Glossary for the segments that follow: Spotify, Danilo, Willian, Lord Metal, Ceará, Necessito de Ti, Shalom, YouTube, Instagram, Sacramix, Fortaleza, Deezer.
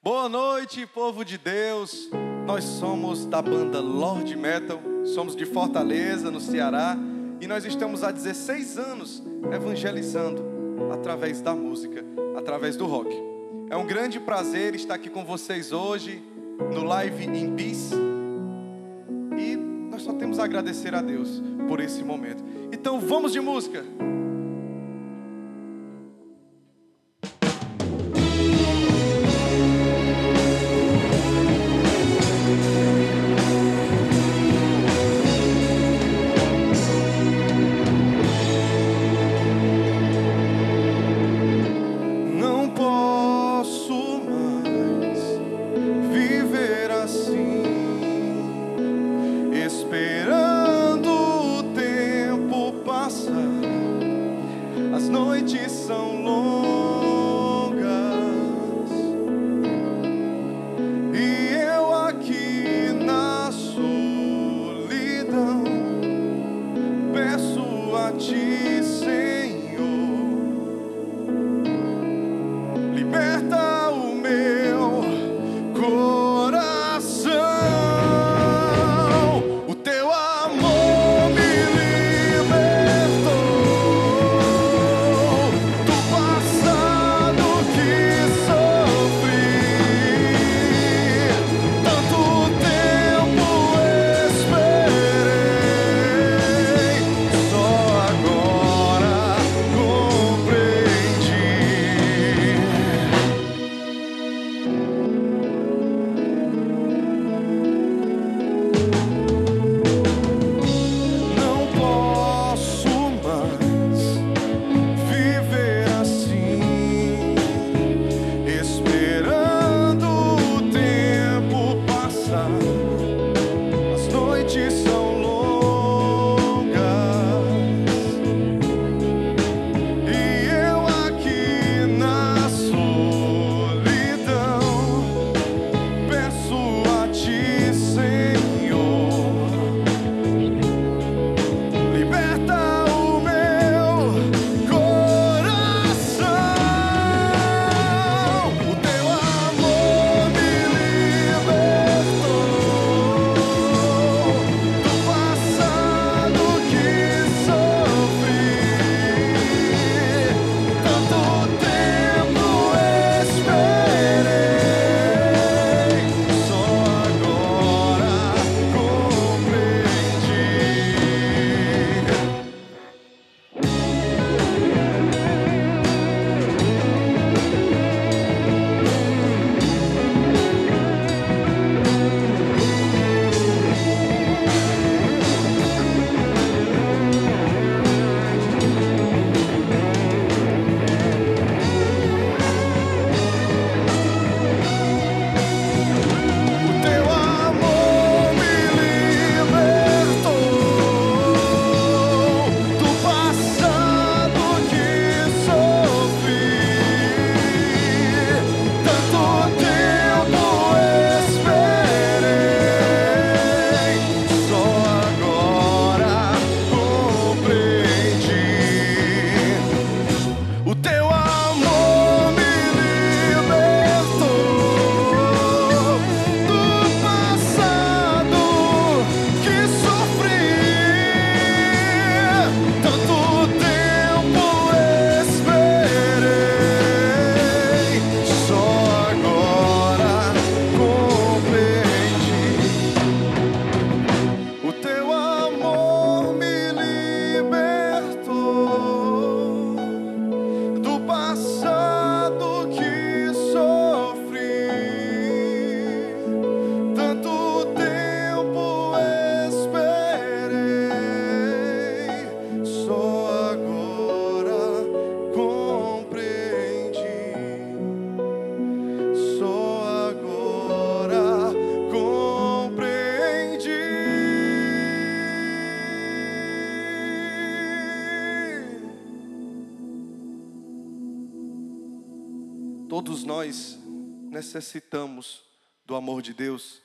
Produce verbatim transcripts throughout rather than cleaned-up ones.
Boa noite, povo de Deus. Nós somos da banda Lord Metal, somos de Fortaleza, no Ceará, e nós estamos há dezesseis anos evangelizando através da música, através do rock. É um grande prazer estar aqui com vocês hoje no Live in Peace, e nós só temos a agradecer a Deus por esse momento. Então vamos de música. Todos nós necessitamos do amor de Deus,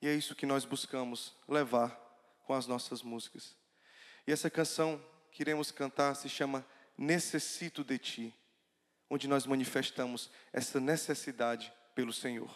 e é isso que nós buscamos levar com as nossas músicas. E essa canção que iremos cantar se chama Necessito de Ti, onde nós manifestamos essa necessidade pelo Senhor.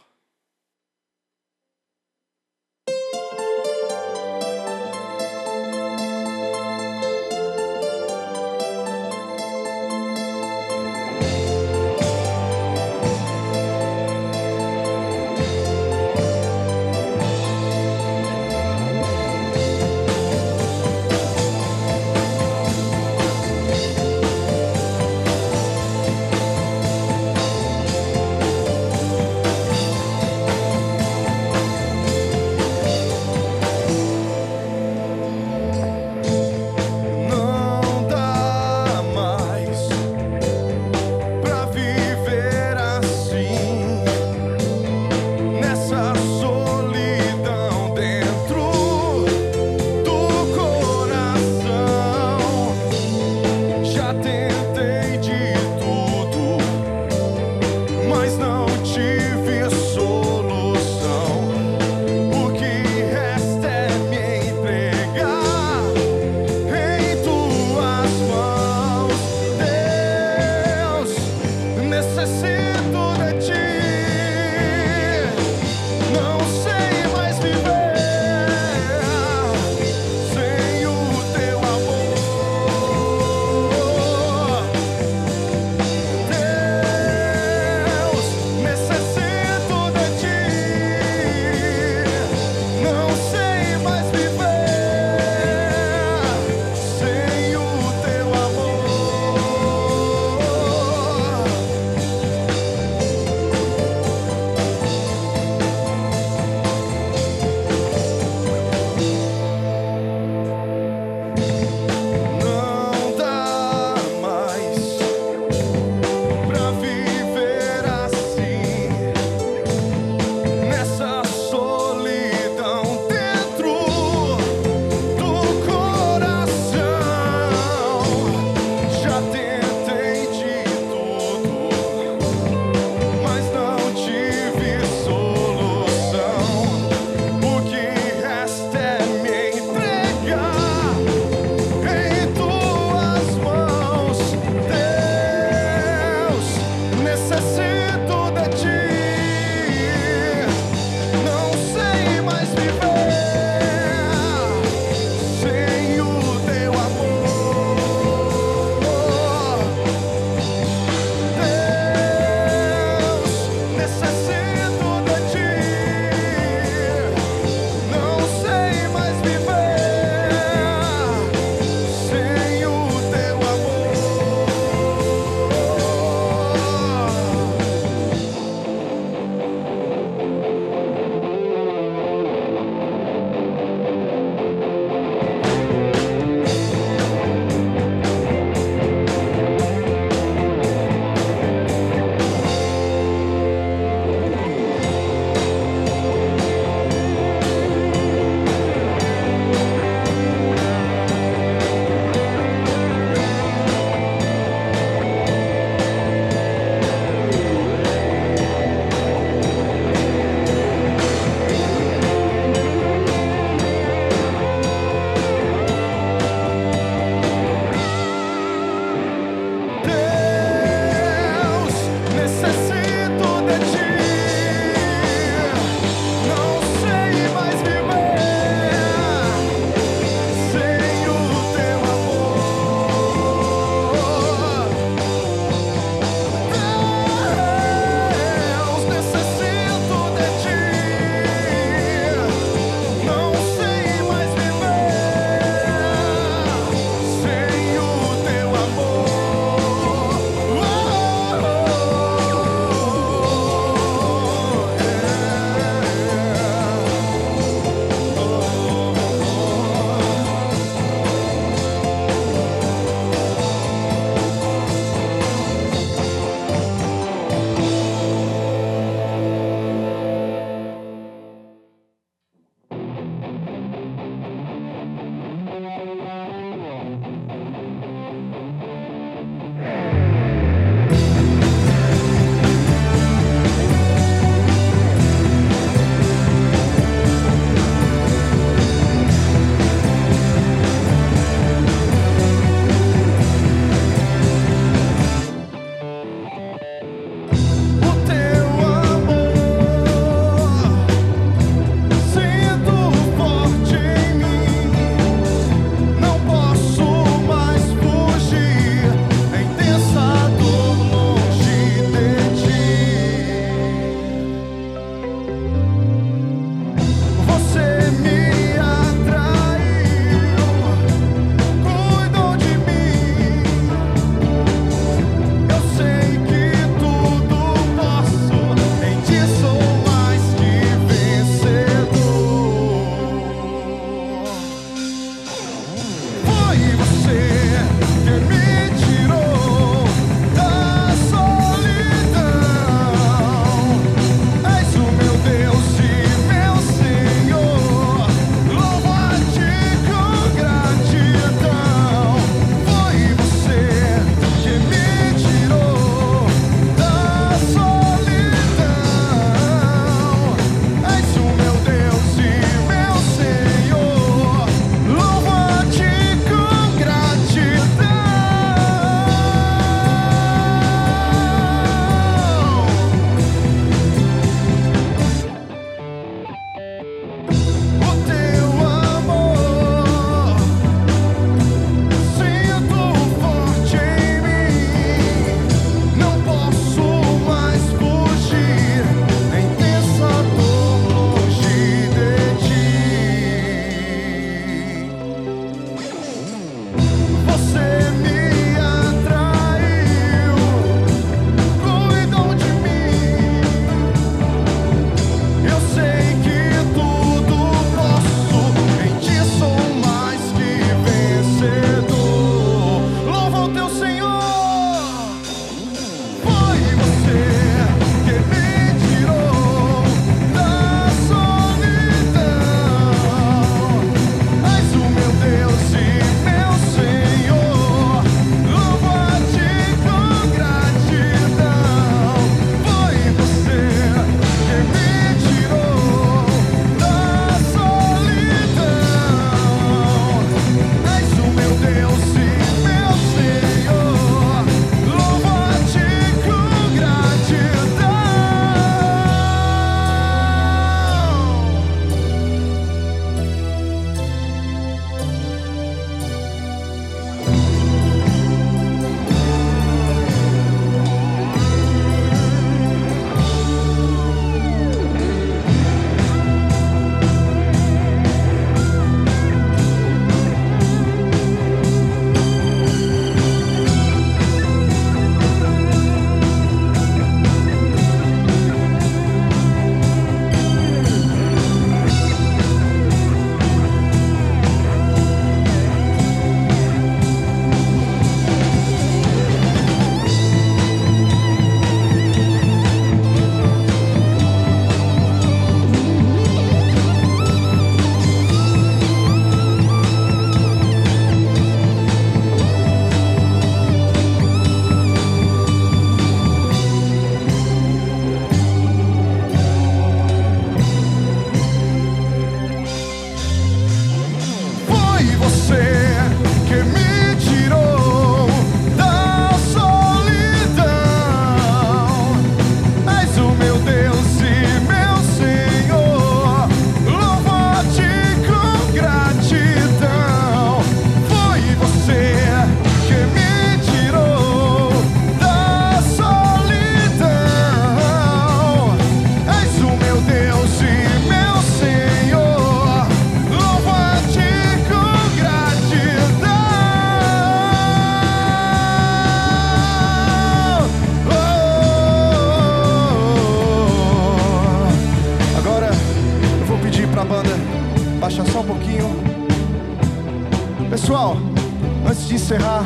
antes de encerrar,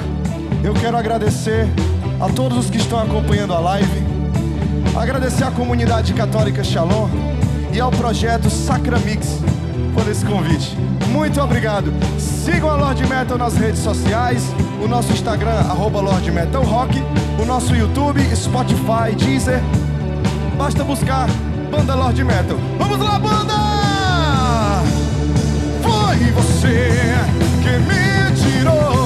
eu quero agradecer a todos os que estão acompanhando a live, agradecer à comunidade católica Shalom e ao projeto Sacramix por esse convite. Muito obrigado. Sigam a Lord Metal nas redes sociais, o nosso Instagram, arroba Lord Metal Rock, o nosso YouTube, Spotify, Deezer. Basta buscar Banda Lord Metal. Vamos lá, banda! Foi você que me tirou